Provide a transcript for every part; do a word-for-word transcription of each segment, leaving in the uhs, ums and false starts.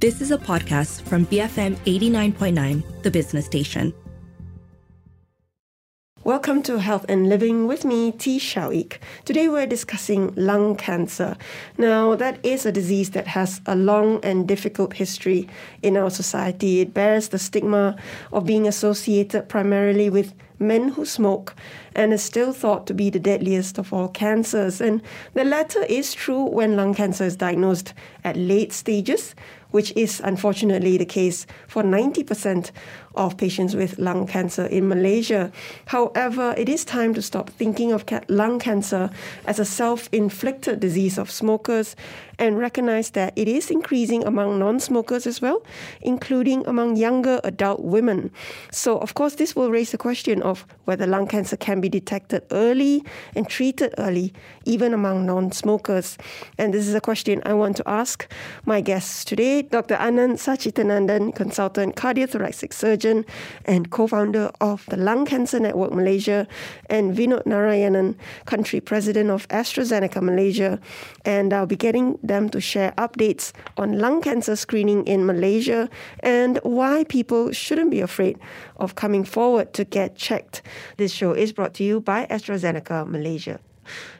This is a podcast from B F M eighty-nine point nine, the business station. Welcome to Health and Living with me, T. Shao Ik. Today we're discussing lung cancer. Now, that is a disease that has a long and difficult history in our society. It bears the stigma of being associated primarily with men who smoke and is still thought to be the deadliest of all cancers. And the latter is true when lung cancer is diagnosed at late stages, which is unfortunately the case for ninety percent of patients with lung cancer in Malaysia. However, it is time to stop thinking of ca- lung cancer as a self-inflicted disease of smokers and recognize that it is increasing among non-smokers as well, including among younger adult women. So, of course, this will raise the question of whether lung cancer can be detected early and treated early, even among non-smokers. And this is a question I want to ask my guests today, Doctor Anand Sachithanandan, consultant cardiothoracic surgeon and co-founder of the Lung Cancer Network Malaysia, and Vinod Narayanan, country president of AstraZeneca Malaysia. And I'll be getting them to share updates on lung cancer screening in Malaysia and why people shouldn't be afraid of coming forward to get checked. This show is brought to you by AstraZeneca Malaysia.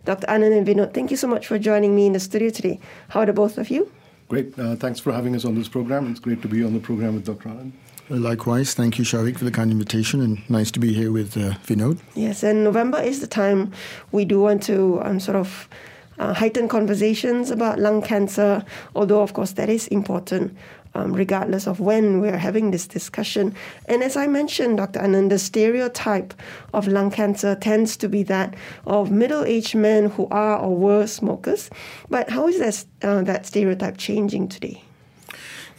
Doctor Anand and Vinod, thank you so much for joining me in the studio today. How are both of you? Great. Uh, thanks for having us on this program. It's great to be on the program with Doctor Anand. Likewise. Thank you, Shawik, for the kind invitation, and nice to be here with uh, Vinod. Yes, and November is the time we do want to um, sort of uh, heighten conversations about lung cancer, although, of course, that is important um, regardless of when we're having this discussion. And as I mentioned, Doctor Anand, the stereotype of lung cancer tends to be that of middle-aged men who are or were smokers. But how is that, uh, that stereotype changing today?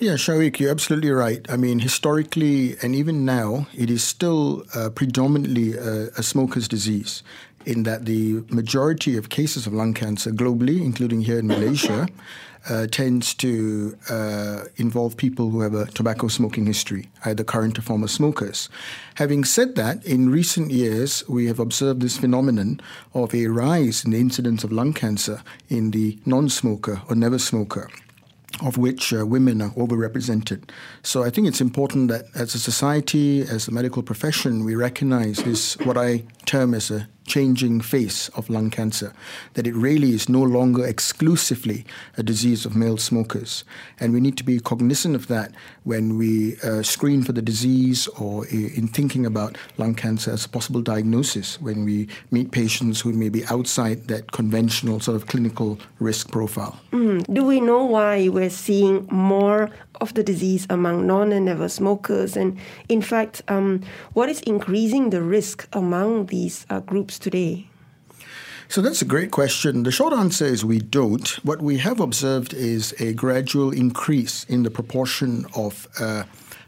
Yeah, Shawik, you're absolutely right. I mean, historically and even now, it is still uh, predominantly a, a smoker's disease, in that the majority of cases of lung cancer globally, including here in Malaysia, uh, tends to uh, involve people who have a tobacco smoking history, either current or former smokers. Having said that, in recent years, we have observed this phenomenon of a rise in the incidence of lung cancer in the non-smoker or never smoker, of which uh, women are overrepresented. So I think it's important that as a society, as a medical profession, we recognize this, what I term as a changing face of lung cancer, that it really is no longer exclusively a disease of male smokers. And we need to be cognizant of that when we uh, screen for the disease or in thinking about lung cancer as a possible diagnosis when we meet patients who may be outside that conventional sort of clinical risk profile. Mm. Do we know why we're seeing more of the disease among non and never smokers? And in fact, um, what is increasing the risk among these uh, groups today? So that's a great question. The short answer is we don't. What we have observed is a gradual increase in the proportion of uh,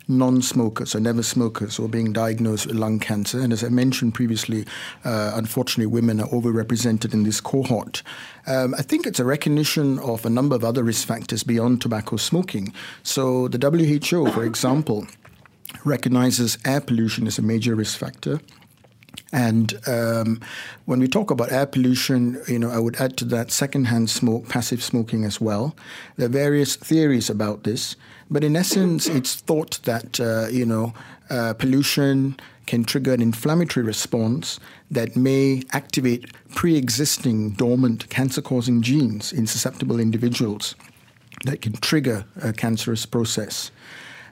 non-smokers or never smokers who are being diagnosed with lung cancer. And as I mentioned previously, uh, unfortunately, women are overrepresented in this cohort. Um, I think it's a recognition of a number of other risk factors beyond tobacco smoking. So the W H O, for example, recognizes air pollution as a major risk factor. And um, when we talk about air pollution, you know, I would add to that secondhand smoke, passive smoking as well. There are various theories about this, but in essence, it's thought that, uh, you know, uh, pollution can trigger an inflammatory response that may activate pre-existing dormant cancer-causing genes in susceptible individuals that can trigger a cancerous process.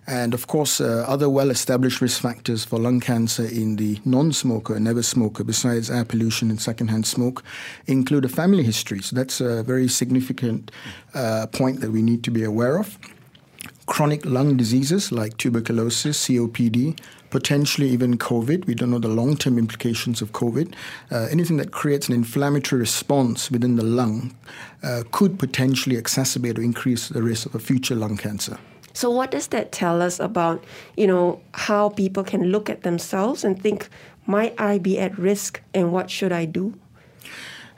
And, of course, uh, other well-established risk factors for lung cancer in the non-smoker, never-smoker, besides air pollution and secondhand smoke, include a family history. So that's a very significant uh, point that we need to be aware of. Chronic lung diseases like tuberculosis, C O P D, potentially even COVID. We don't know the long-term implications of COVID. Uh, anything that creates an inflammatory response within the lung uh, could potentially exacerbate or increase the risk of a future lung cancer. So what does that tell us about, you know, how people can look at themselves and think, might I be at risk and what should I do?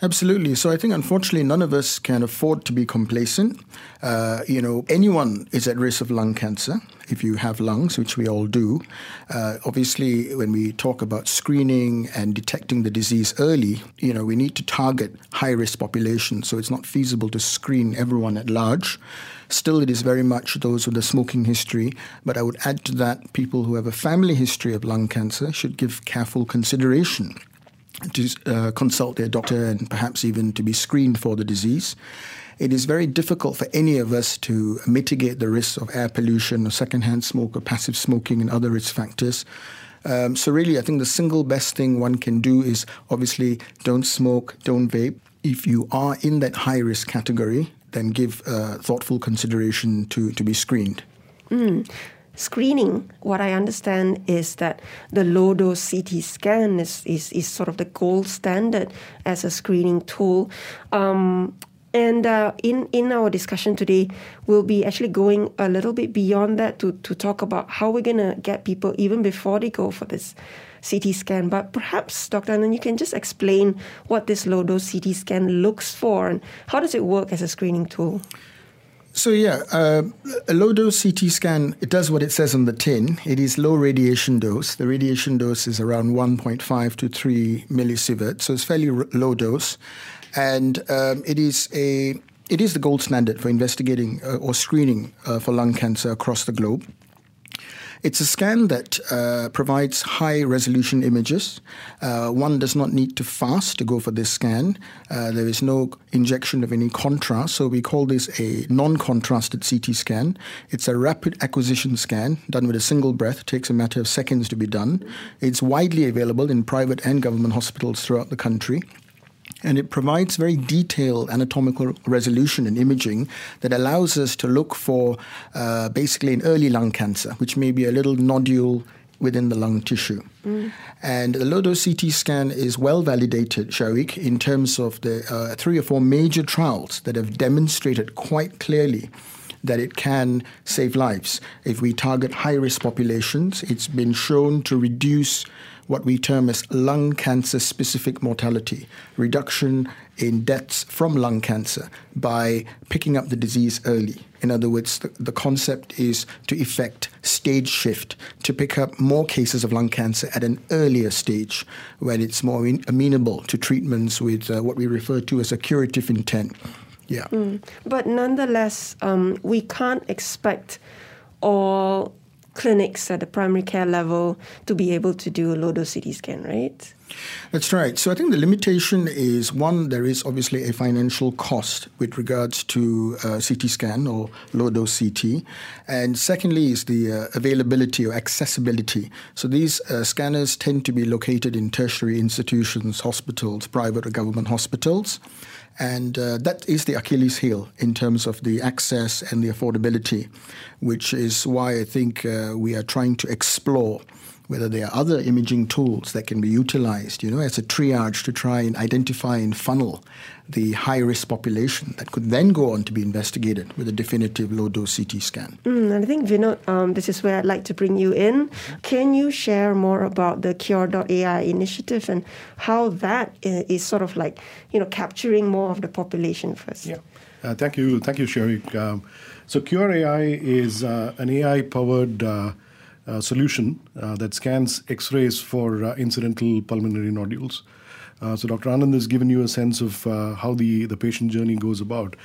Absolutely. So I think, unfortunately, none of us can afford to be complacent. Uh, you know, anyone is at risk of lung cancer if you have lungs, which we all do. Uh, obviously, when we talk about screening and detecting the disease early, you know, we need to target high-risk populations. So it's not feasible to screen everyone at large. Still, it is very much those with a smoking history. But I would add to that, people who have a family history of lung cancer should give careful consideration to uh, consult their doctor and perhaps even to be screened for the disease. It is very difficult for any of us to mitigate the risks of air pollution or secondhand smoke or passive smoking and other risk factors. Um, so really, I think the single best thing one can do is obviously don't smoke, don't vape. If you are in that high-risk category, then give uh, thoughtful consideration to, to be screened. Mm. Screening, what I understand is that the low-dose C T scan is, is, is sort of the gold standard as a screening tool. Um, and uh, in, in our discussion today, we'll be actually going a little bit beyond that to, to talk about how we're going to get people even before they go for this C T scan. But perhaps, Doctor Anand, you can just explain what this low-dose C T scan looks for and how does it work as a screening tool? So yeah, uh, a low-dose C T scan, it does what it says on the tin. It is low radiation dose. The radiation dose is around one point five to three millisieverts, so it's fairly r- low dose. And um, it is a it is the gold standard for investigating uh, or screening uh, for lung cancer across the globe. It's a scan that uh, provides high-resolution images. Uh, one does not need to fast to go for this scan. Uh, there is no injection of any contrast, so we call this a non-contrasted C T scan. It's a rapid acquisition scan done with a single breath. It takes a matter of seconds to be done. It's widely available in private and government hospitals throughout the country. And it provides very detailed anatomical resolution and imaging that allows us to look for uh, basically an early lung cancer, which may be a little nodule within the lung tissue. Mm. And the low-dose C T scan is well-validated, Shao Ik, in terms of the uh, three or four major trials that have demonstrated quite clearly that it can save lives. If we target high-risk populations, it's been shown to reduce what we term as lung cancer-specific mortality, reduction in deaths from lung cancer by picking up the disease early. In other words, the, the concept is to effect stage shift, to pick up more cases of lung cancer at an earlier stage when it's more in, amenable to treatments with uh, what we refer to as a curative intent. Yeah. Mm. But nonetheless, um, we can't expect all clinics at the primary care level to be able to do a low-dose C T scan, right? That's right. So I think the limitation is, one, there is obviously a financial cost with regards to uh, C T scan or low-dose C T. And secondly is the uh, availability or accessibility. So these uh, scanners tend to be located in tertiary institutions, hospitals, private or government hospitals. And uh, that is the Achilles heel in terms of the access and the affordability, which is why I think uh, we are trying to explore whether there are other imaging tools that can be utilized, you know, as a triage to try and identify and funnel the high-risk population that could then go on to be investigated with a definitive low-dose C T scan. Mm, and I think, Vinod, um, this is where I'd like to bring you in. Can you share more about the qure dot A I initiative and how that is sort of like, you know, capturing more of the population first? Yeah. Uh, thank you. Thank you, Sherry. Um, so qure dot A I is uh, an A I-powered uh, Uh, solution uh, that scans X-rays for uh, incidental pulmonary nodules. Uh, so Doctor Anand has given you a sense of uh, how the, the patient journey goes about,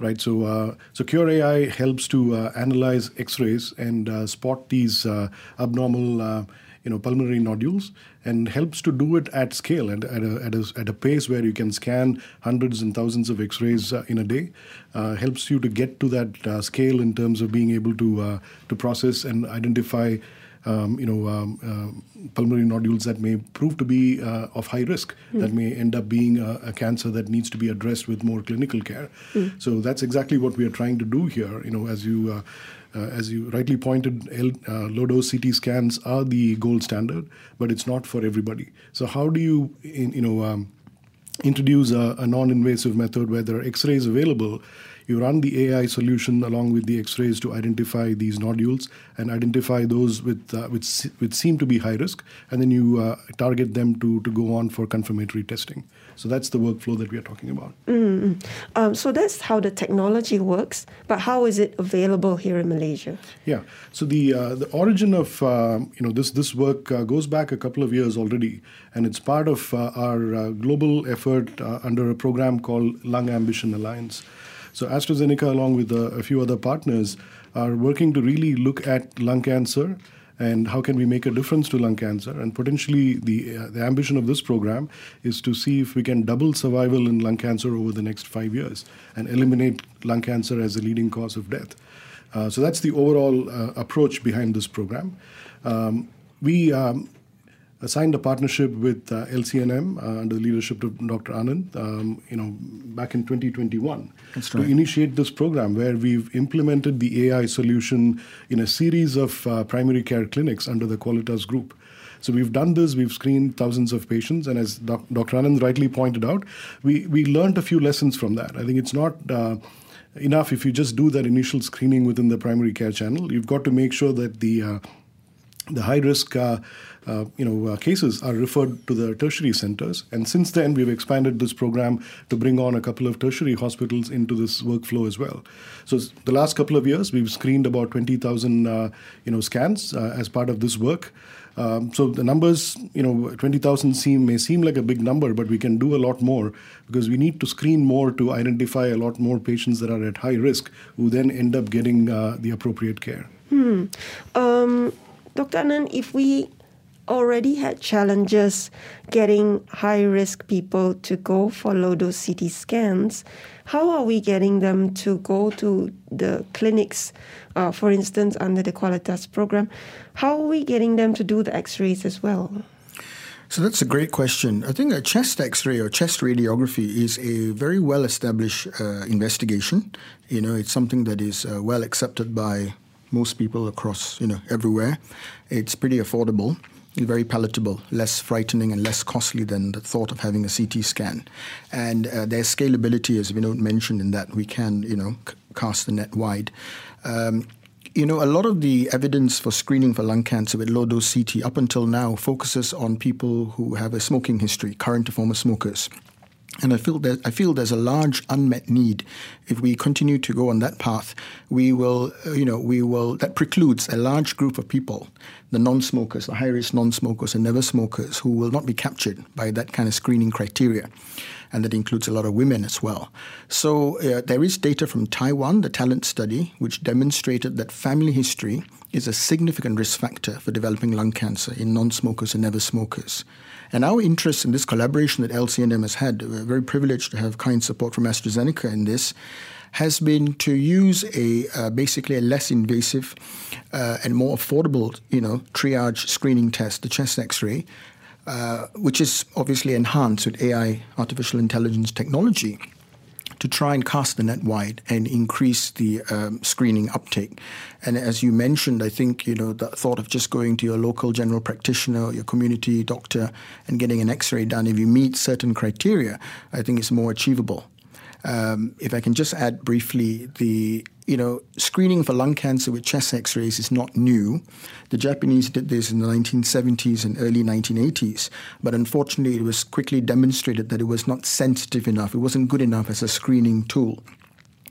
right? So uh, so qure dot A I helps to uh, analyze X-rays and uh, spot these uh, abnormal uh, you know pulmonary nodules, and helps to do it at scale and at a at a, at a pace where you can scan hundreds and thousands of X-rays uh, in a day. Uh, helps you to get to that uh, scale in terms of being able to uh, to process and identify, um, you know, um, uh, pulmonary nodules that may prove to be uh, of high risk, mm. that may end up being a, a cancer that needs to be addressed with more clinical care. Mm. So that's exactly what we are trying to do here. You know, as you. Uh, Uh, as you rightly pointed, uh, low-dose C T scans are the gold standard, but it's not for everybody. So how do you, in, you know, um, introduce a, a non-invasive method where there are X-rays available, You run the A I solution along with the X-rays to identify these nodules and identify those with uh, which which seem to be high risk, and then you uh, target them to to go on for confirmatory testing. So that's the workflow that we are talking about. Mm-hmm. Um, so that's how the technology works, but how is it available here in Malaysia? Yeah. So the uh, the origin of uh, you know this this work uh, goes back a couple of years already, and it's part of uh, our uh, global effort uh, under a program called Lung Ambition Alliance. So AstraZeneca, along with uh, a few other partners, are working to really look at lung cancer and how can we make a difference to lung cancer. And potentially the uh, the ambition of this program is to see if we can double survival in lung cancer over the next five years and eliminate lung cancer as a leading cause of death. Uh, so that's the overall uh, approach behind this program. Um, we... Um, signed a partnership with uh, L C N M uh, under the leadership of Doctor Anand, um, you know, back in twenty twenty-one. That's right. To initiate this program where we've implemented the A I solution in a series of uh, primary care clinics under the Qualitas group. So we've done this, we've screened thousands of patients, and as doc- Doctor Anand rightly pointed out, we, we learned a few lessons from that. I think it's not... Uh, enough if you just do that initial screening within the primary care channel. You've got to make sure that the... Uh, The high-risk uh, uh, you know, uh, cases are referred to the tertiary centers. And since then, we've expanded this program to bring on a couple of tertiary hospitals into this workflow as well. So the last couple of years, we've screened about twenty thousand uh, you know, scans uh, as part of this work. Um, so the numbers, you know, twenty thousand seem may seem like a big number, but we can do a lot more because we need to screen more to identify a lot more patients that are at high risk who then end up getting uh, the appropriate care. Hmm. Um Doctor Anand, if we already had challenges getting high-risk people to go for low-dose C T scans, how are we getting them to go to the clinics, uh, for instance, under the Qualitas program? How are we getting them to do the X-rays as well? So that's a great question. I think a chest X-ray or chest radiography is a very well-established uh, investigation. You know, it's something that is uh, well accepted by most people across, you know, everywhere. It's pretty affordable, very palatable, less frightening and less costly than the thought of having a C T scan. And uh, there's scalability, as Vinod mentioned, in that we can, you know, c- cast the net wide. Um, you know, a lot of the evidence for screening for lung cancer with low-dose C T up until now focuses on people who have a smoking history, current to former smokers. And I feel that I feel there's a large unmet need. If we continue to go on that path, we will, you know, we will. That precludes a large group of people, the non-smokers, the high-risk non-smokers and never-smokers, who will not be captured by that kind of screening criteria, and that includes a lot of women as well. So uh, there is data from Taiwan, the Talent Study, which demonstrated that family history is a significant risk factor for developing lung cancer in non-smokers and never-smokers. And our interest in this collaboration that L C N M has had, we're very privileged to have kind support from AstraZeneca in this, has been to use a uh, basically a less invasive uh, and more affordable, you know, triage screening test, the chest X-ray, uh, which is obviously enhanced with A I, artificial intelligence technology, to try and cast the net wide and increase the um, screening uptake. And as you mentioned, I think, you know, the thought of just going to your local general practitioner, your community doctor, and getting an X-ray done, if you meet certain criteria, I think it's more achievable. Um, if I can just add briefly, the you know, screening for lung cancer with chest X-rays is not new. The Japanese did this in the nineteen seventies and early nineteen eighties, but unfortunately it was quickly demonstrated that it was not sensitive enough. It wasn't good enough as a screening tool.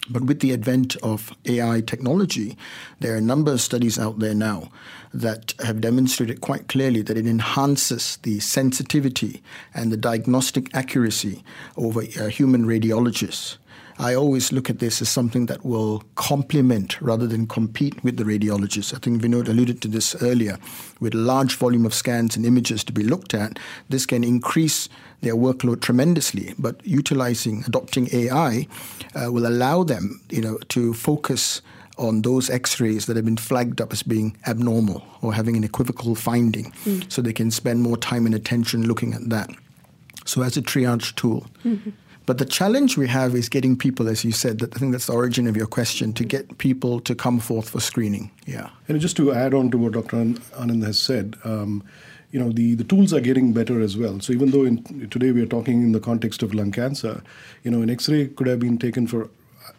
But with the advent of A I technology, there are a number of studies out there now that have demonstrated quite clearly that it enhances the sensitivity and the diagnostic accuracy over uh, human radiologists. I always look at this as something that will complement rather than compete with the radiologists. I think Vinod alluded to this earlier. With a large volume of scans and images to be looked at, this can increase their workload tremendously. But utilizing, adopting A I uh, will allow them, you know, to focus on those X-rays that have been flagged up as being abnormal or having an equivocal finding. Mm. So they can spend more time and attention looking at that. So as a triage tool. Mm-hmm. But the challenge we have is getting people, as you said, that I think that's the origin of your question, to get people to come forth for screening. Yeah. And just to add on to what Doctor Anand has said, um, you know, the, the tools are getting better as well. So even though in, today we are talking in the context of lung cancer, you know, an X-ray could have been taken for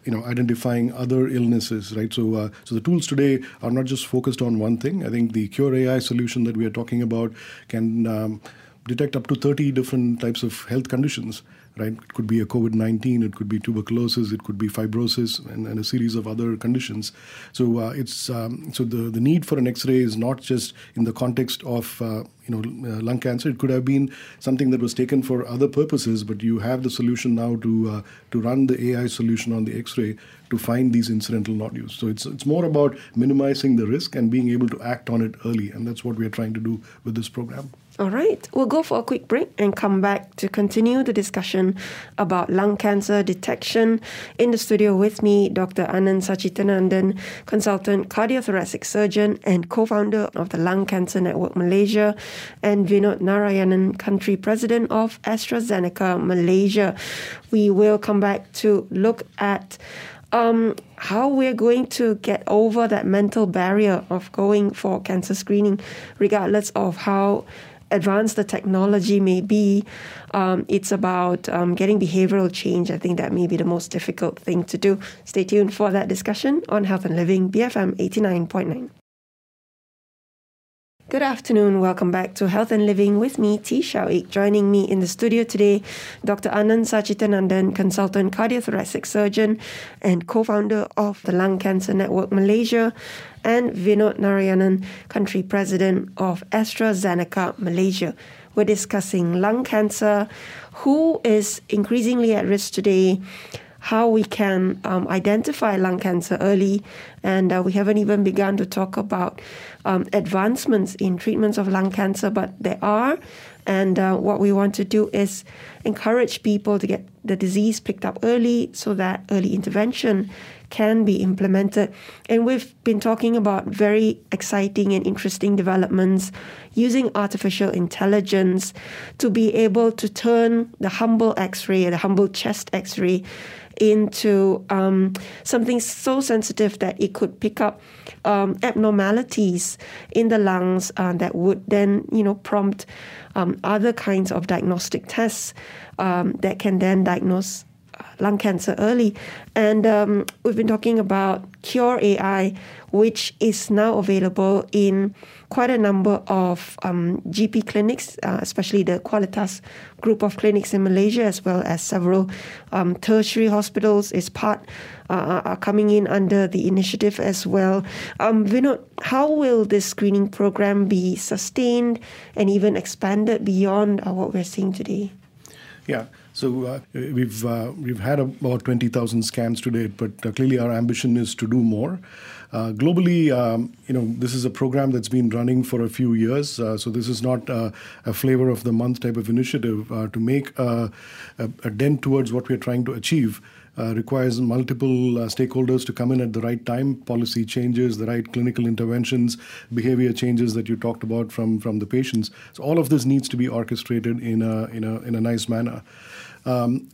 you know, identifying other illnesses, right? So, uh, so the tools today are not just focused on one thing. I think the qure dot A I solution that we are talking about can um, detect up to thirty different types of health conditions, right? It could be a COVID nineteen, it could be tuberculosis, it could be fibrosis, and, and a series of other conditions. So uh, it's um, so the, the need for an X-ray is not just in the context of uh, you know uh, lung cancer. It could have been something that was taken for other purposes, but you have the solution now to uh, to run the A I solution on the X-ray to find these incidental nodules. So it's it's more about minimizing the risk and being able to act on it early, and that's what we are trying to do with this program. All right, we'll go for a quick break and come back to continue the discussion about lung cancer detection. In the studio with me, Doctor Anand Sachithanandan, consultant cardiothoracic surgeon and co-founder of the Lung Cancer Network Malaysia, and Vinod Narayanan, country president of AstraZeneca Malaysia. We will come back to look at Um, how we're going to get over that mental barrier of going for cancer screening, regardless of how advanced the technology may be. Um, it's about um, getting behavioral change. I think that may be the most difficult thing to do. Stay tuned for that discussion on Health and Living, B F M eighty-nine point nine. Good afternoon. Welcome back to Health and Living with me, T. Shao Ik. Joining me in the studio today, Doctor Anand Sachithanandan, consultant cardiothoracic surgeon and co-founder of the Lung Cancer Network Malaysia, and Vinod Narayanan, country president of AstraZeneca Malaysia. We're discussing lung cancer, who is increasingly at risk today, how we can um, identify lung cancer early, and uh, we haven't even begun to talk about um, advancements in treatments of lung cancer, but there are, and uh, what we want to do is encourage people to get the disease picked up early so that early intervention can be implemented. And we've been talking about very exciting and interesting developments using artificial intelligence to be able to turn the humble X-ray, the humble chest X-ray, into um, something so sensitive that it could pick up um, abnormalities in the lungs uh, that would then, you know, prompt um, other kinds of diagnostic tests um, that can then diagnose lung cancer early. And um, we've been talking about qure dot A I, which is now available in quite a number of um, G P clinics, uh, especially the Qualitas group of clinics in Malaysia, as well as several um, tertiary hospitals is part, uh, are coming in under the initiative as well. Um, Vinod, how will this screening program be sustained and even expanded beyond uh, what we're seeing today? Yeah. So uh, we've uh, we've had about twenty thousand scans to date, but uh, clearly our ambition is to do more. Uh, globally, um, you know, this is a program that's been running for a few years, uh, so this is not uh, a flavor of the month type of initiative. Uh, to make uh, a, a dent towards what we're trying to achieve Uh, requires multiple uh, stakeholders to come in at the right time, policy changes, the right clinical interventions, behavior changes that you talked about from, from the patients. So all of this needs to be orchestrated in a in a in a nice manner. Um,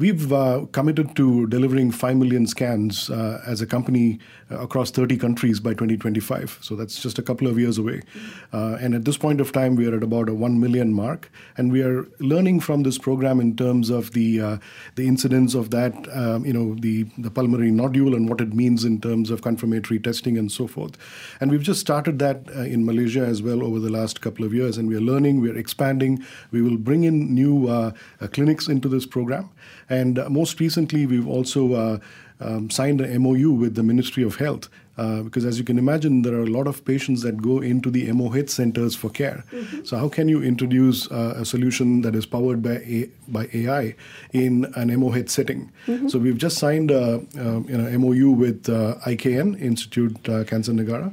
We've uh, committed to delivering five million scans uh, as a company uh, across thirty countries by twenty twenty-five. So that's just a couple of years away. Mm-hmm. Uh, and at this point of time, we are at about a one million mark. And we are learning from this program in terms of the uh, the incidence of that, um, you know, the, the pulmonary nodule and what it means in terms of confirmatory testing and so forth. And we've just started that uh, in Malaysia as well over the last couple of years. And we are learning, we are expanding. We will bring in new uh, uh, clinics into this program. And most recently, we've also uh, um, signed an M O U with the Ministry of Health, uh, because as you can imagine, there are a lot of patients that go into the M O H centers for care. Mm-hmm. So how can you introduce uh, a solution that is powered by a- by A I in an M O H setting? Mm-hmm. So we've just signed an uh, M O U with uh, I K N, Institut uh, Kanser Negara,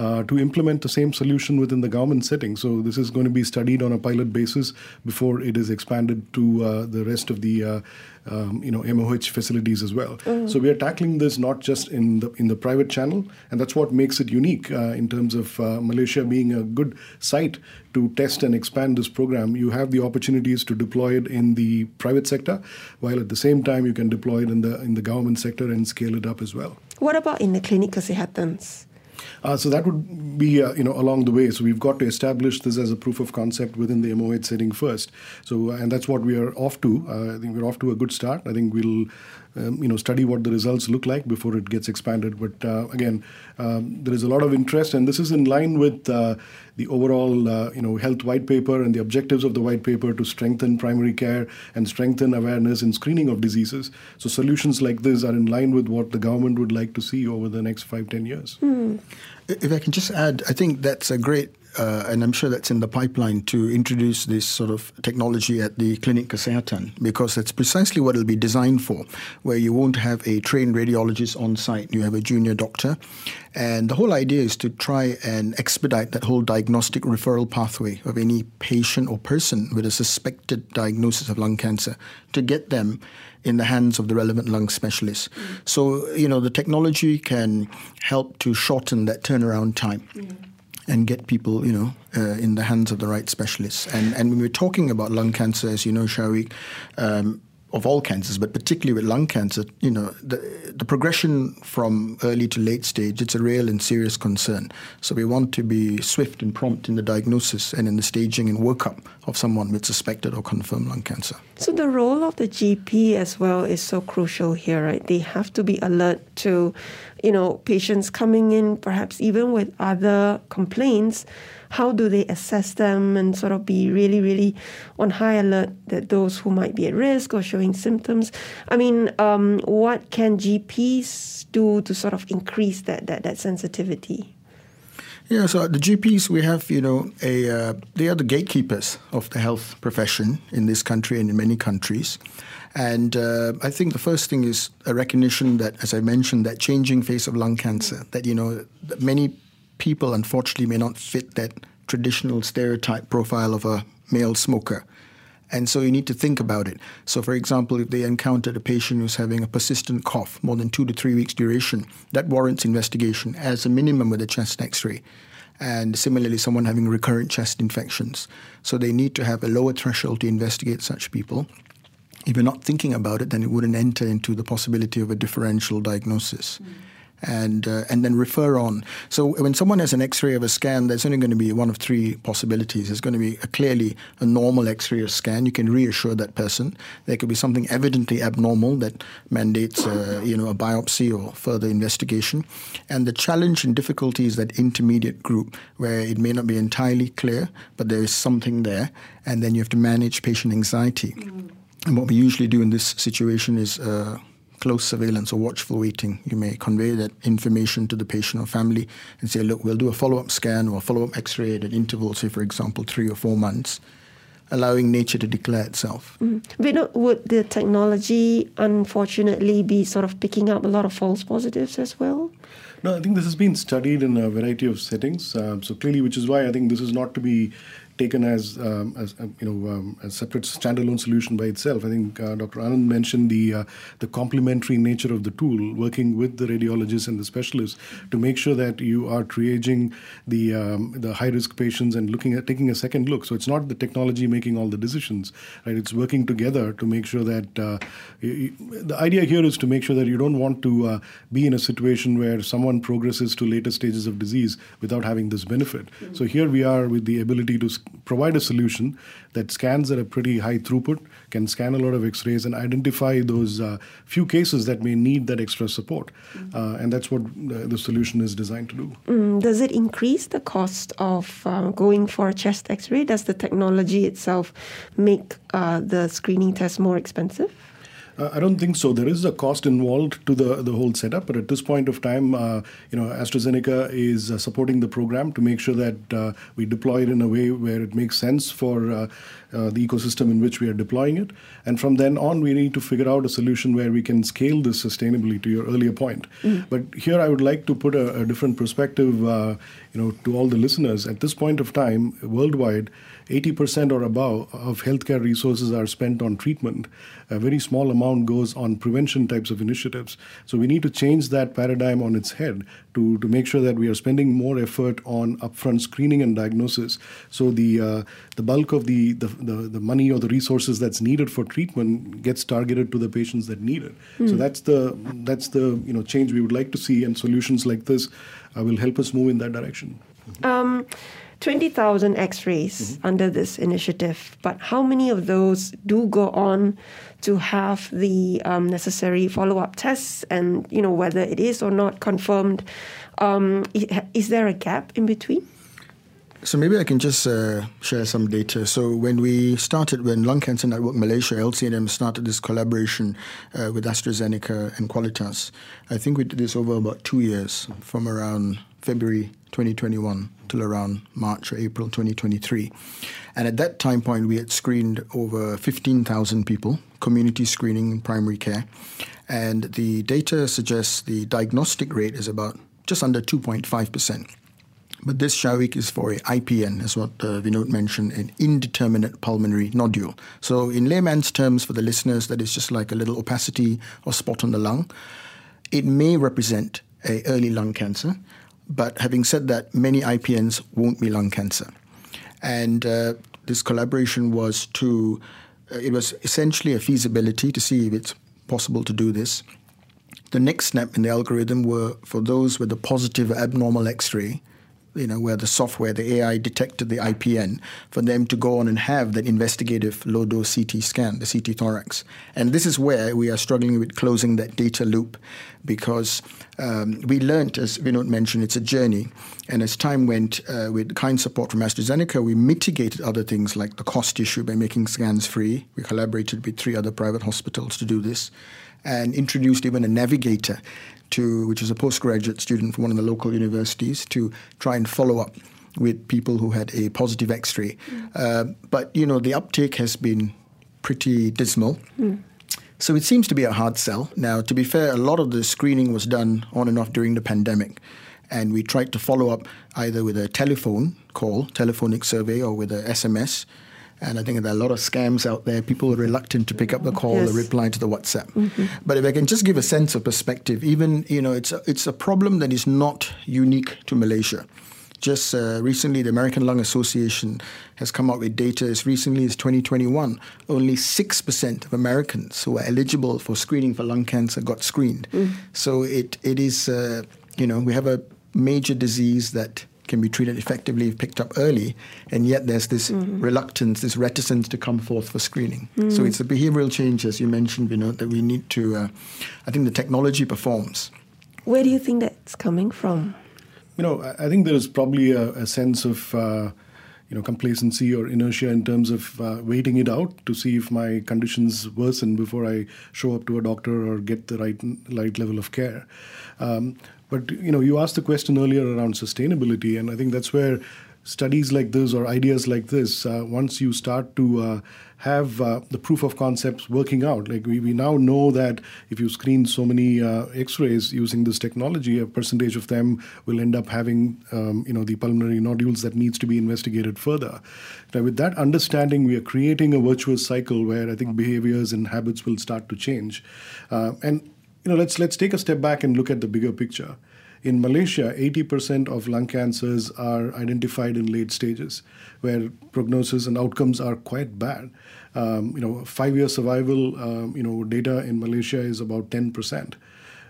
Uh, to implement the same solution within the government setting. So this is going to be studied on a pilot basis before it is expanded to uh, the rest of the uh, um, you know M O H facilities as well. Mm. So we are tackling this not just in the in the private channel, and that's what makes it unique uh, in terms of uh, Malaysia being a good site to test and expand this program. You have the opportunities to deploy it in the private sector, while at the same time you can deploy it in the in the government sector and scale it up as well. What about in the Klinik Kesihatan? Uh, so that would be, uh, you know, along the way. So we've got to establish this as a proof of concept within the M O H setting first. So, and that's what we are off to. Uh, I think we're off to a good start. I think we'll um, you know, study what the results look like before it gets expanded. But uh, again, um, there is a lot of interest, and this is in line with uh, the overall uh, you know, health white paper and the objectives of the white paper to strengthen primary care and strengthen awareness and screening of diseases. So solutions like this are in line with what the government would like to see over the next five, ten years. Mm. If I can just add, I think that's a great Uh, and I'm sure that's in the pipeline to introduce this sort of technology at the Klinik Kesihatan, because that's precisely what it'll be designed for, where you won't have a trained radiologist on site. You have a junior doctor. And the whole idea is to try and expedite that whole diagnostic referral pathway of any patient or person with a suspected diagnosis of lung cancer to get them in the hands of the relevant lung specialists. Mm. So, you know, the technology can help to shorten that turnaround time. Mm. And get people, you know, uh, in the hands of the right specialists. And and when we're talking about lung cancer, as you know, Shawik, um, of all cancers, but particularly with lung cancer, you know, the, the progression from early to late stage, it's a real and serious concern. So we want to be swift and prompt in the diagnosis and in the staging and workup of someone with suspected or confirmed lung cancer. So the role of the G P as well is so crucial here, right? They have to be alert to, you know, patients coming in, perhaps even with other complaints. How do they assess them and sort of be really, really on high alert that those who might be at risk or showing symptoms? I mean, um, what can G Ps do to sort of increase that that, that sensitivity? Yeah, so the G Ps, we have, you know, a uh, they are the gatekeepers of the health profession in this country and in many countries. And uh, I think the first thing is a recognition that, as I mentioned, that changing face of lung cancer, that, you know, that many people, unfortunately, may not fit that traditional stereotype profile of a male smoker. And so you need to think about it. So, for example, if they encountered a patient who's having a persistent cough, more than two to three weeks duration, that warrants investigation as a minimum with a chest x-ray. And similarly, someone having recurrent chest infections. So they need to have a lower threshold to investigate such people. If you're not thinking about it, then it wouldn't enter into the possibility of a differential diagnosis. Mm. And uh, and then refer on. So when someone has an x-ray of a scan, there's only going to be one of three possibilities. There's going to be a clearly a normal x-ray or scan. You can reassure that person. There could be something evidently abnormal that mandates uh, you know, a biopsy or further investigation. And the challenge and difficulty is that intermediate group where it may not be entirely clear, but there is something there. And then you have to manage patient anxiety. Mm. And what we usually do in this situation is uh, close surveillance or watchful waiting. You may convey that information to the patient or family and say, look, we'll do a follow-up scan or a follow-up x-ray at an interval, say, for example, three or four months, allowing nature to declare itself. Mm. But would the technology, unfortunately, be sort of picking up a lot of false positives as well? No, I think this has been studied in a variety of settings. Um, so clearly, which is why I think this is not to be taken as, um, as um, you know, um, a separate standalone solution by itself. I think uh, Doctor Anand mentioned the uh, the complementary nature of the tool, working with the radiologists and the specialists to make sure that you are triaging the um, the high risk patients and looking at taking a second look. So it's not the technology making all the decisions, right? It's working together to make sure that uh, you, the idea here is to make sure that you don't want to uh, be in a situation where someone progresses to later stages of disease without having this benefit. Mm-hmm. So here we are with the ability to provide a solution that scans at a pretty high throughput, can scan a lot of x-rays and identify those uh, few cases that may need that extra support. Mm-hmm. Uh, and that's what the, the solution is designed to do. Mm, does it increase the cost of um, going for a chest x-ray? Does the technology itself make uh, the screening test more expensive? Uh, I don't think so. There is a cost involved to the, the whole setup, but at this point of time, uh, you know, AstraZeneca is uh, supporting the program to make sure that uh, we deploy it in a way where it makes sense for uh, uh, the ecosystem in which we are deploying it. And from then on, we need to figure out a solution where we can scale this sustainably, to your earlier point. Mm. But here I would like to put a, a different perspective, uh, you know, to all the listeners. At this point of time, worldwide, eighty percent or above of healthcare resources are spent on treatment. A very small amount goes on prevention types of initiatives. So we need to change that paradigm on its head to, to make sure that we are spending more effort on upfront screening and diagnosis. So the uh, the bulk of the, the, the, the money or the resources that's needed for treatment gets targeted to the patients that need it. Mm. So that's the that's the you know change we would like to see, and solutions like this uh, will help us move in that direction. Um, twenty thousand x-rays mm-hmm. under this initiative, but how many of those do go on to have the um, necessary follow-up tests and, you know, whether it is or not confirmed? Um, is there a gap in between? So maybe I can just uh, share some data. So when we started, when Lung Cancer Network Malaysia, L C N M, started this collaboration uh, with AstraZeneca and Qualitas, I think we did this over about two years, from around February twenty twenty-one till around March or April twenty twenty-three. And at that time point, we had screened over fifteen thousand people, community screening in primary care. And the data suggests the diagnostic rate is about just under two point five percent. But this, Shao Ik, is for a I P N, as what uh, Vinod mentioned, an indeterminate pulmonary nodule. So in layman's terms for the listeners, that is just like a little opacity or spot on the lung. It may represent a early lung cancer, but having said that, many I P Ns won't be lung cancer. And uh, this collaboration was to, uh, it was essentially a feasibility to see if it's possible to do this. The next step in the algorithm were for those with a positive abnormal X-ray, you know, where the software, the A I detected the I P N, for them to go on and have that investigative low-dose C T scan, the C T thorax. And this is where we are struggling with closing that data loop, because um, we learned, as Vinod mentioned, it's a journey. And as time went, uh, with kind support from AstraZeneca, we mitigated other things like the cost issue by making scans free. We collaborated with three other private hospitals to do this, and introduced even a navigator, to, which is a postgraduate student from one of the local universities, to try and follow up with people who had a positive X-ray. Mm. Uh, but, you know, the uptake has been pretty dismal. Mm. So it seems to be a hard sell. Now, to be fair, a lot of the screening was done on and off during the pandemic. And we tried to follow up either with a telephone call, telephonic survey, or with an S M S. And I think there are a lot of scams out there. People are reluctant to pick up the call yes. or reply to the WhatsApp. Mm-hmm. But if I can just give a sense of perspective, even, you know, it's a, it's a problem that is not unique to Malaysia. Just uh, recently, the American Lung Association has come out with data as recently as twenty twenty-one. Only six percent of Americans who are eligible for screening for lung cancer got screened. Mm. So it it is, uh, you know, we have a major disease that can be treated effectively if picked up early, and yet there's this mm-hmm. reluctance, this reticence to come forth for screening. Mm. So it's a behavioural change, as you mentioned, you know, that we need to, uh, I think the technology performs. Where do you think that's coming from? You know, I think there's probably a, a sense of, uh, you know, complacency or inertia in terms of uh, waiting it out to see if my conditions worsen before I show up to a doctor or get the right, right level of care. Um, But, you know, you asked the question earlier around sustainability, and I think that's where studies like this or ideas like this, uh, once you start to uh, have uh, the proof of concepts working out, like we, we now know that if you screen so many uh, X-rays using this technology, a percentage of them will end up having, um, you know, the pulmonary nodules that needs to be investigated further. Now, with that understanding, we are creating a virtuous cycle where I think behaviors and habits will start to change. Uh, and You know, let's let's take a step back and look at the bigger picture. In Malaysia, eighty percent of lung cancers are identified in late stages, where prognosis and outcomes are quite bad. Um, you know, five-year survival, um, you know, data in Malaysia is about ten percent.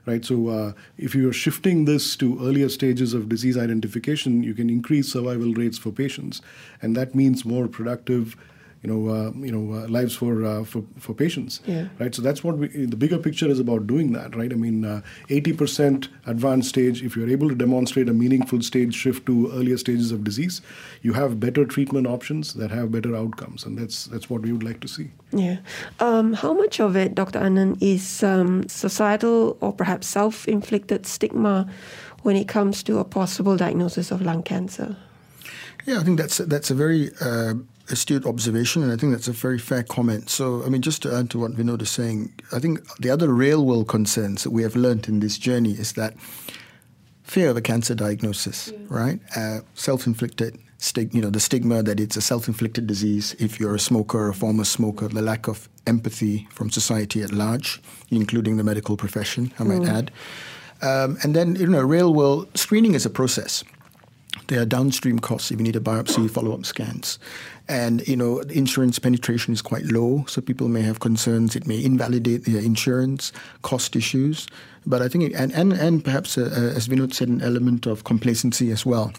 Right, so uh, if you are shifting this to earlier stages of disease identification, you can increase survival rates for patients, and that means more productive, you know, uh, you know, uh, lives for, uh, for for patients, yeah. right? So that's what we, the bigger picture is about doing that, right? I mean, uh, eighty percent advanced stage, if you're able to demonstrate a meaningful stage shift to earlier stages of disease, you have better treatment options that have better outcomes, and that's that's what we would like to see. Yeah. Um, how much of it, Doctor Anand, is um, societal or perhaps self-inflicted stigma when it comes to a possible diagnosis of lung cancer? Yeah, I think that's, that's a very... Uh, astute observation, and I think that's a very fair comment. So, I mean, just to add to what Vinod is saying, I think the other real-world concerns that we have learnt in this journey is that fear of a cancer diagnosis, yeah. right? Uh, self-inflicted, stig- you know, the stigma that it's a self-inflicted disease if you're a smoker or a former smoker, the lack of empathy from society at large, including the medical profession, I might mm. add. Um, and then, you know, real-world screening is a process. There are downstream costs if you need a biopsy, follow-up scans. And, you know, insurance penetration is quite low, so people may have concerns. It may invalidate their insurance, cost issues. But I think, it, and, and, and perhaps, uh, as Vinod said, an element of complacency as well.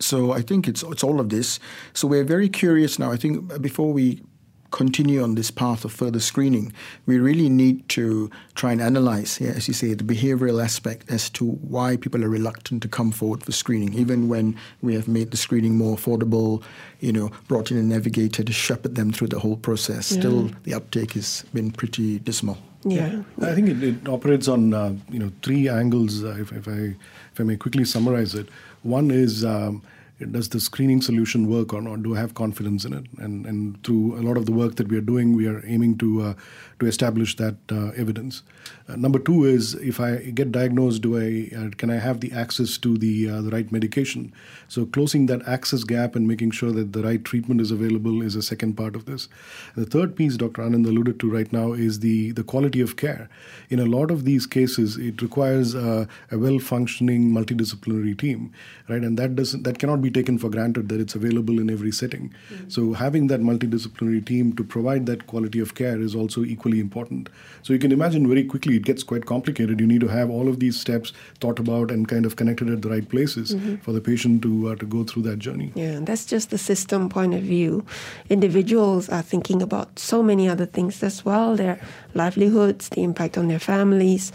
So I think it's it's all of this. So we're very curious now. I think before we continue on this path of further screening, we really need to try and analyse, yeah, as you say, the behavioural aspect as to why people are reluctant to come forward for screening, even when we have made the screening more affordable, you know, brought in a navigator to shepherd them through the whole process. Yeah. Still, the uptake has been pretty dismal. Yeah, yeah. I think it, it operates on, uh, you know, three angles, uh, if, if, I, if I may quickly summarise it. One is... Um, Does the screening solution work or not? Do I have confidence in it? And and through a lot of the work that we are doing, we are aiming to uh, to establish that uh, evidence. Uh, number two is, if I get diagnosed, do I uh, can I have the access to the uh, the right medication? So closing that access gap and making sure that the right treatment is available is a second part of this. The third piece, Doctor Anand alluded to right now, is the the quality of care. In a lot of these cases, it requires uh, a well-functioning multidisciplinary team, right? And that doesn't that cannot be taken for granted that it's available in every setting. Mm-hmm. So having that multidisciplinary team to provide that quality of care is also equally important. So you can imagine very quickly it gets quite complicated. You need to have all of these steps thought about and kind of connected at the right places mm-hmm. for the patient to uh, to go through that journey. Yeah, that's just the system point of view. Individuals are thinking about so many other things as well, their livelihoods, the impact on their families.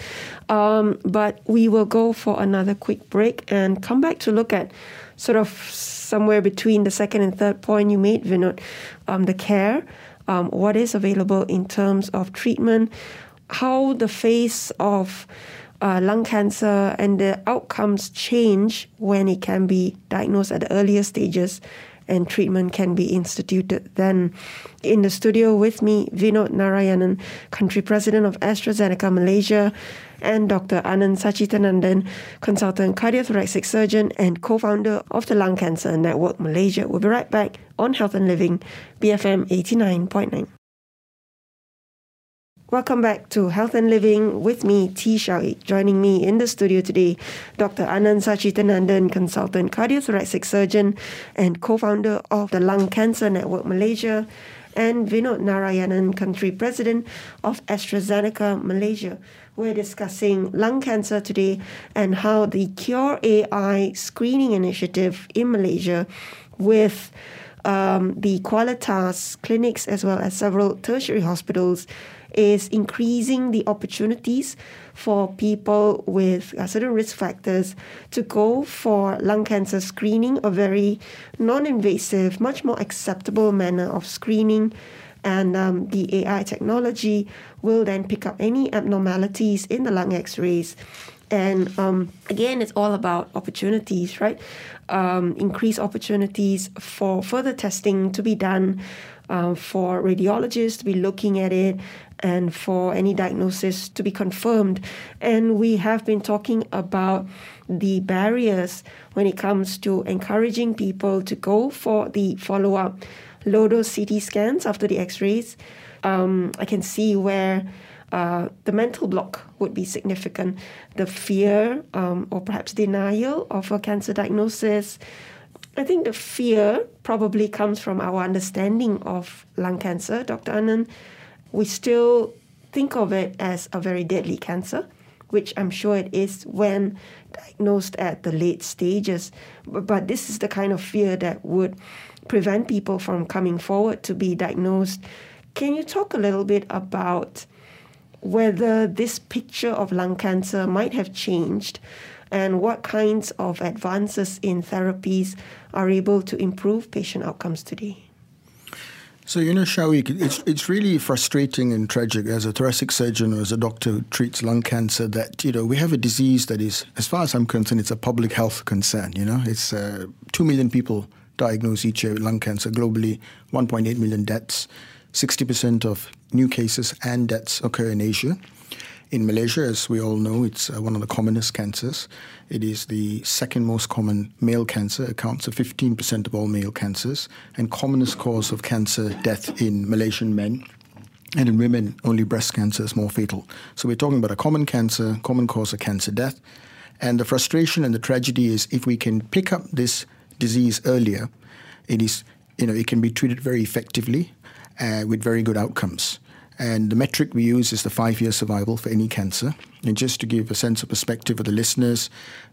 Um, but we will go for another quick break and come back to look at sort of somewhere between the second and third point you made, Vinod, um, the care, um, what is available in terms of treatment, how the face of uh, lung cancer and the outcomes change when it can be diagnosed at the earlier stages and treatment can be instituted then. In the studio with me, Vinod Narayanan, Country President of AstraZeneca Malaysia, and Doctor Anand Sachithanandan, Consultant Cardiothoracic Surgeon and co-founder of the Lung Cancer Network Malaysia. We'll be right back on Health and Living, B F M eighty-nine point nine. Welcome back to Health and Living with me, T. Shao Ik. Joining me in the studio today, Doctor Anand Sachithanandan, Consultant Cardiothoracic Surgeon and co-founder of the Lung Cancer Network Malaysia, and Vinod Narayanan, Country President of AstraZeneca Malaysia. We're discussing lung cancer today and how the qure dot A I screening initiative in Malaysia with um, the Qualitas clinics as well as several tertiary hospitals is increasing the opportunities for people with uh, certain risk factors to go for lung cancer screening, a very non-invasive, much more acceptable manner of screening. And um, the A I technology will then pick up any abnormalities in the lung x-rays. And um, again, it's all about opportunities, right? Um, increase opportunities for further testing to be done, uh, for radiologists to be looking at it, and for any diagnosis to be confirmed. And we have been talking about the barriers when it comes to encouraging people to go for the follow-up low-dose C T scans after the x-rays. Um, I can see where uh, the mental block would be significant. The fear um, or perhaps denial of a cancer diagnosis. I think the fear probably comes from our understanding of lung cancer, Doctor Anand. We still think of it as a very deadly cancer, which I'm sure it is when diagnosed at the late stages. But this is the kind of fear that would prevent people from coming forward to be diagnosed. Can you talk a little bit about whether this picture of lung cancer might have changed and what kinds of advances in therapies are able to improve patient outcomes today? So, you know, Shao Ik, it's, it's really frustrating and tragic as a thoracic surgeon or as a doctor who treats lung cancer that, you know, we have a disease that is, as far as I'm concerned, it's a public health concern, you know. It's uh, two million people diagnosed each year with lung cancer globally, one point eight million deaths. sixty percent of new cases and deaths occur in Asia. In Malaysia, as we all know, it's uh, one of the commonest cancers. It is the second most common male cancer, accounts for fifteen percent of all male cancers, and commonest cause of cancer death in Malaysian men. And in women, only breast cancer is more fatal. So we're talking about a common cancer, common cause of cancer death. And the frustration and the tragedy is if we can pick up this disease earlier, it is, you know, it can be treated very effectively uh, with very good outcomes. And the metric we use is the five-year survival for any cancer. And just to give a sense of perspective for the listeners,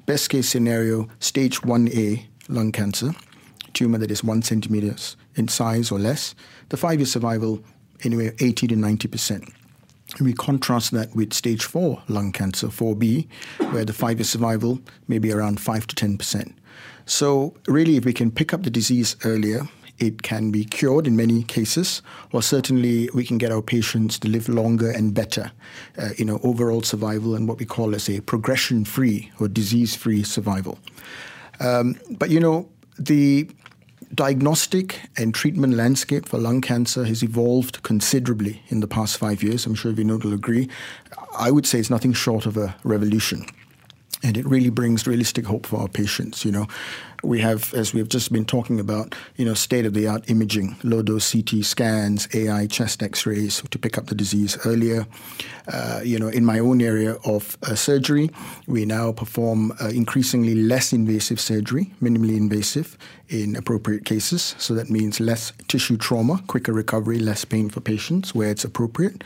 best-case scenario, stage one A lung cancer, tumour that is one centimetres in size or less, the five-year survival anywhere eighty to ninety percent. We contrast that with stage four lung cancer, four B, where the five-year survival may be around five to ten percent. So really, if we can pick up the disease earlier, it can be cured in many cases, or certainly we can get our patients to live longer and better, uh, you know, overall survival and what we call as a progression-free or disease-free survival. Um, but, you know, the diagnostic and treatment landscape for lung cancer has evolved considerably in the past five years. I'm sure Vinod will agree. I would say it's nothing short of a revolution. And it really brings realistic hope for our patients, you know. We have, as we've just been talking about, you know, state-of-the-art imaging, low-dose C T scans, A I chest x-rays to pick up the disease earlier. Uh, you know, in my own area of uh, surgery, we now perform uh, increasingly less invasive surgery, minimally invasive in appropriate cases. So that means less tissue trauma, quicker recovery, less pain for patients where it's appropriate.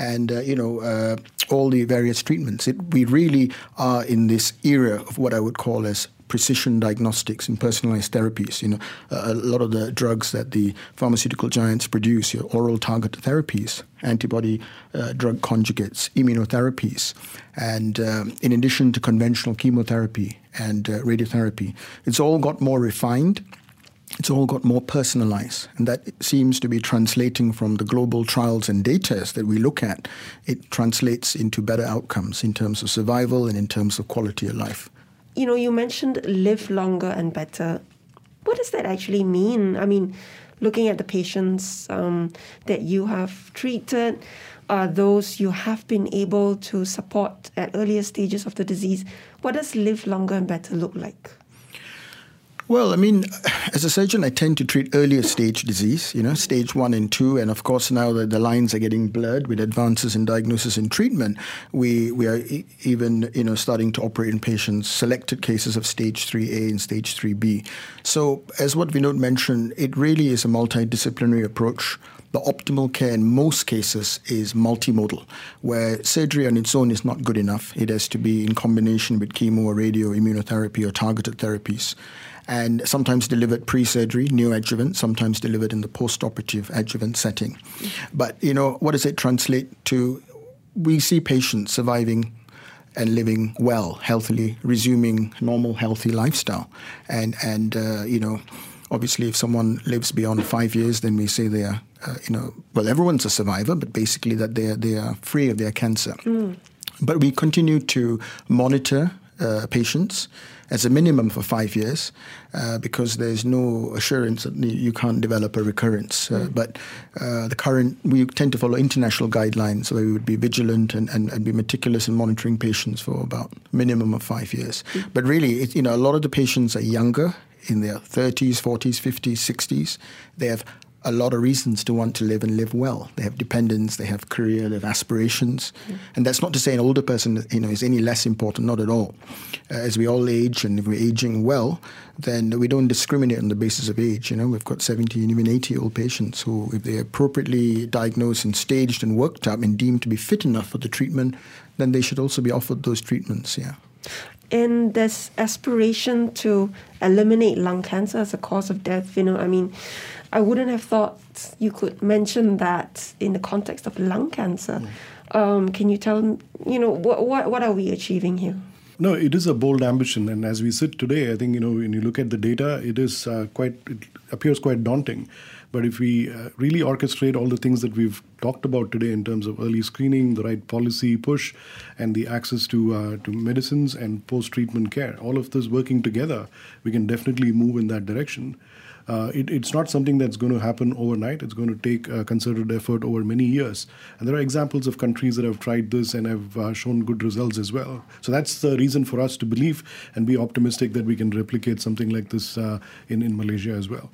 And, uh, you know, uh, all the various treatments. It, we really are in this era of what I would call as precision diagnostics and personalized therapies. You know, a, a lot of the drugs that the pharmaceutical giants produce, you know, oral target therapies, antibody uh, drug conjugates, immunotherapies, and um, in addition to conventional chemotherapy and uh, radiotherapy, it's all got more refined. It's all got more personalized, and that seems to be translating from the global trials and data that we look at. It translates into better outcomes in terms of survival and in terms of quality of life. You know, you mentioned live longer and better. What does that actually mean? I mean, looking at the patients um, that you have treated, are those you have been able to support at earlier stages of the disease, what does live longer and better look like? Well, I mean, as a surgeon, I tend to treat earlier stage disease, you know, stage one and two. And of course, now that the lines are getting blurred with advances in diagnosis and treatment, we, we are e- even, you know, starting to operate in patients, selected cases of stage three A and stage three B. So as what Vinod mentioned, it really is a multidisciplinary approach. The optimal care in most cases is multimodal, where surgery on its own is not good enough. It has to be in combination with chemo or radio, immunotherapy or targeted therapies, and sometimes delivered pre-surgery, neoadjuvant, sometimes delivered in the post-operative adjuvant setting. But, you know, what does it translate to? We see patients surviving and living well, healthily, resuming normal, healthy lifestyle. And, and uh, you know, obviously, if someone lives beyond five years, then we say they are, uh, you know, well, everyone's a survivor, but basically that they are, they are free of their cancer. Mm. But we continue to monitor Uh, patients as a minimum for five years uh, because there's no assurance that you can't develop a recurrence. Uh, mm. But uh, the current, we tend to follow international guidelines where we would be vigilant and, and, and be meticulous in monitoring patients for about minimum of five years. Mm. But really, it, you know, a lot of the patients are younger in their thirties, forties, fifties, sixties. They have a lot of reasons to want to live and live well. They have dependents, they have career, they have aspirations. Mm. And that's not to say an older person, you know, is any less important, not at all. Uh, as we all age, and if we're aging well, then we don't discriminate on the basis of age. You know, we've got seventy and even eighty-year-old patients who, if they're appropriately diagnosed and staged and worked up and deemed to be fit enough for the treatment, then they should also be offered those treatments, yeah. And this aspiration to eliminate lung cancer as a cause of death, you know, I mean, I wouldn't have thought you could mention that in the context of lung cancer. Mm. Um, can you tell, you know, what, what what are we achieving here? No, it is a bold ambition. And as we sit today, I think, you know, when you look at the data, it is uh, quite, it appears quite daunting. But if we uh, really orchestrate all the things that we've talked about today in terms of early screening, the right policy push, and the access to uh, to medicines and post-treatment care, all of this working together, we can definitely move in that direction. Uh, it, it's not something that's going to happen overnight. It's going to take uh, concerted effort over many years. And there are examples of countries that have tried this and have uh, shown good results as well. So that's the reason for us to believe and be optimistic that we can replicate something like this uh, in, in Malaysia as well.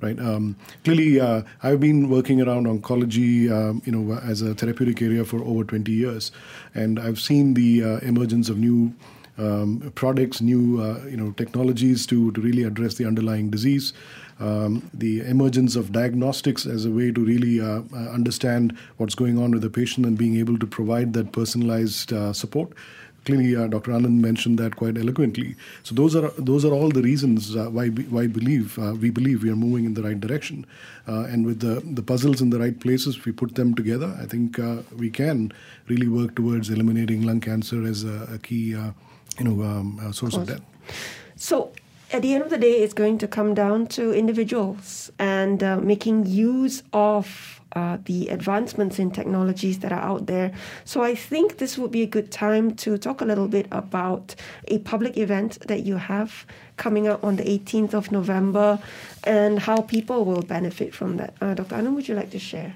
Right. Um, clearly, uh, I've been working around oncology, um, you know, as a therapeutic area for over twenty years, and I've seen the uh, emergence of new um, products, new uh, you know technologies to to really address the underlying disease. Um, the emergence of diagnostics as a way to really uh, understand what's going on with the patient and being able to provide that personalized uh, support. clearly uh, Doctor Anand mentioned that quite eloquently. So those are those are all the reasons uh, why we, why believe uh, we believe we are moving in the right direction, uh, and with the the puzzles in the right places, if we put them together, I think uh, we can really work towards eliminating lung cancer as a, a key uh, you know um, uh, source of, of death. So at the end of the day, it's going to come down to individuals and uh, making use of uh, the advancements in technologies that are out there. So I think this would be a good time to talk a little bit about a public event that you have coming up on the eighteenth of November and how people will benefit from that. Uh, Doctor Anand, would you like to share?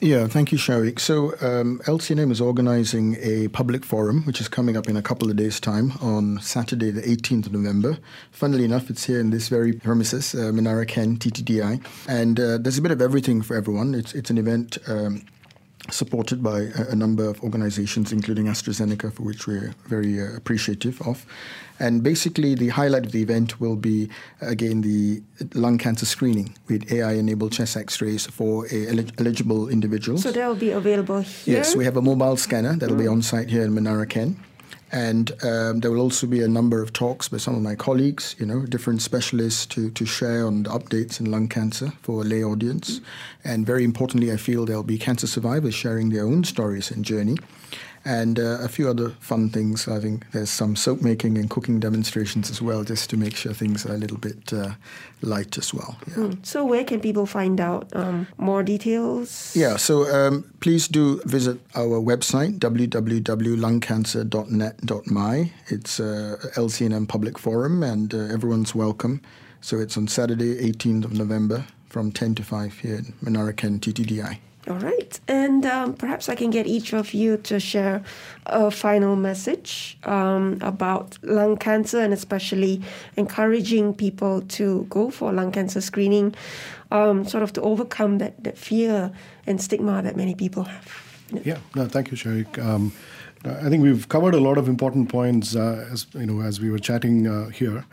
Yeah, thank you, Shao Ik. So um, L C N M is organising a public forum, which is coming up in a couple of days' time on Saturday, the eighteenth of November. Funnily enough, it's here in this very premises, uh, Menara Kent T T D I. And uh, there's a bit of everything for everyone. It's, it's an event um, supported by a, a number of organisations, including AstraZeneca, for which we're very uh, appreciative of. And basically, the highlight of the event will be, again, the lung cancer screening with A I-enabled chest X-rays for a el- eligible individuals. So that will be available here? Yes, we have a mobile scanner that will mm. be on-site here in Menara Kent. And um, there will also be a number of talks by some of my colleagues, you know, different specialists to, to share on the updates in lung cancer for a lay audience. Mm. And very importantly, I feel there will be cancer survivors sharing their own stories and journey. And uh, a few other fun things. I think there's some soap making and cooking demonstrations as well, just to make sure things are a little bit uh, light as well. Yeah. Mm. So where can people find out um, more details? Yeah, so um, please do visit our website, w w w dot lung cancer dot net dot m y. It's uh, L C N M Public Forum, and uh, everyone's welcome. So it's on Saturday, eighteenth of November, from ten to five here in Menara Kent T T D I. All right. And um, perhaps I can get each of you to share a final message um, about lung cancer and especially encouraging people to go for lung cancer screening, um, sort of to overcome that, that fear and stigma that many people have. Yeah. No, thank you, Shao Ik. Um, I think we've covered a lot of important points, uh, as you know, as we were chatting uh, here.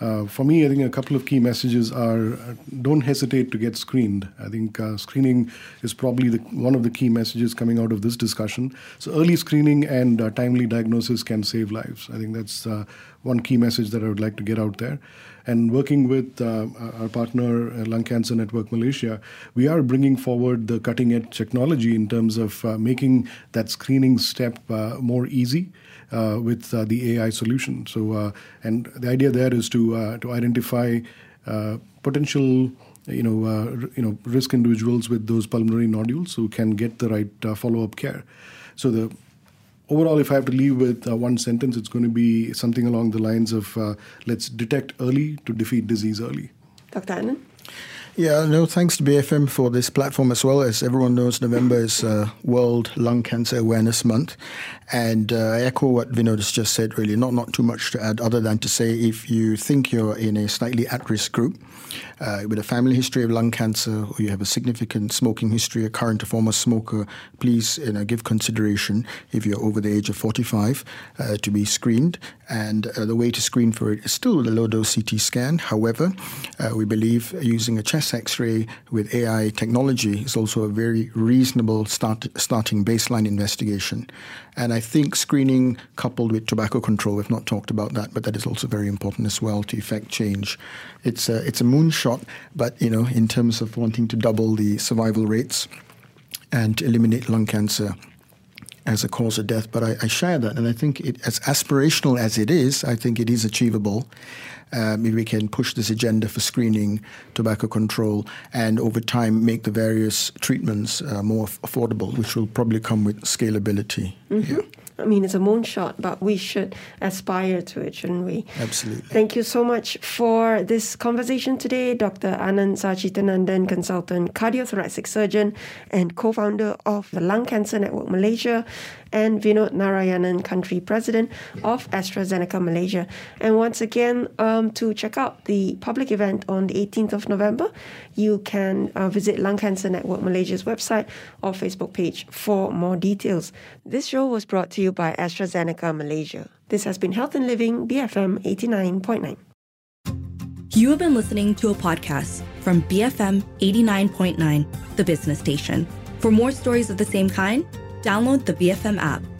Uh, for me, I think a couple of key messages are uh, don't hesitate to get screened. I think uh, screening is probably the, one of the key messages coming out of this discussion. So early screening and uh, timely diagnosis can save lives. I think that's uh, one key message that I would like to get out there. And working with uh, our partner, uh, Lung Cancer Network Malaysia, we are bringing forward the cutting-edge technology in terms of uh, making that screening step uh, more easy uh, with uh, the A I solution. So, uh, and the idea there is to uh, to identify uh, potential, you know, uh, you know, risk individuals with those pulmonary nodules who can get the right uh, follow-up care. So the overall, if I have to leave with uh, one sentence, it's going to be something along the lines of uh, let's detect early to defeat disease early. Doctor Anand? Yeah, no, thanks to B F M for this platform as well. As everyone knows, November is uh, World Lung Cancer Awareness Month. And uh, I echo what Vinod has just said, really. Not, not too much to add other than to say if you think you're in a slightly at-risk group uh, with a family history of lung cancer or you have a significant smoking history, a current or former smoker, please you know, give consideration if you're over the age of forty-five uh, to be screened. And uh, the way to screen for it is still the low-dose C T scan. However, uh, we believe using a chest X-ray with A I technology is also a very reasonable start, starting baseline investigation. And I think screening coupled with tobacco control, we've not talked about that, but that is also very important as well to effect change. It's a, it's a moonshot, but you know, in terms of wanting to double the survival rates and eliminate lung cancer as a cause of death. But I, I share that, and I think it, as aspirational as it is, I think it is achievable. Um, if we can push this agenda for screening, tobacco control, and over time make the various treatments uh, more f- affordable, which will probably come with scalability. Mm-hmm. Yeah. I mean, it's a moonshot, but we should aspire to it, shouldn't we? Absolutely. Thank you so much for this conversation today, Doctor Anand Sachithanandan, consultant, cardiothoracic surgeon, and co-founder of the Lung Cancer Network Malaysia, and Vinod Narayanan, country president of AstraZeneca Malaysia. And once again, um, to check out the public event on the eighteenth of November, you can uh, visit Lung Cancer Network Malaysia's website or Facebook page for more details. This show was brought to you by AstraZeneca Malaysia. This has been Health and Living, B F M eighty-nine point nine. You have been listening to a podcast from B F M eighty-nine point nine, the business station. For more stories of the same kind, download the B F M app.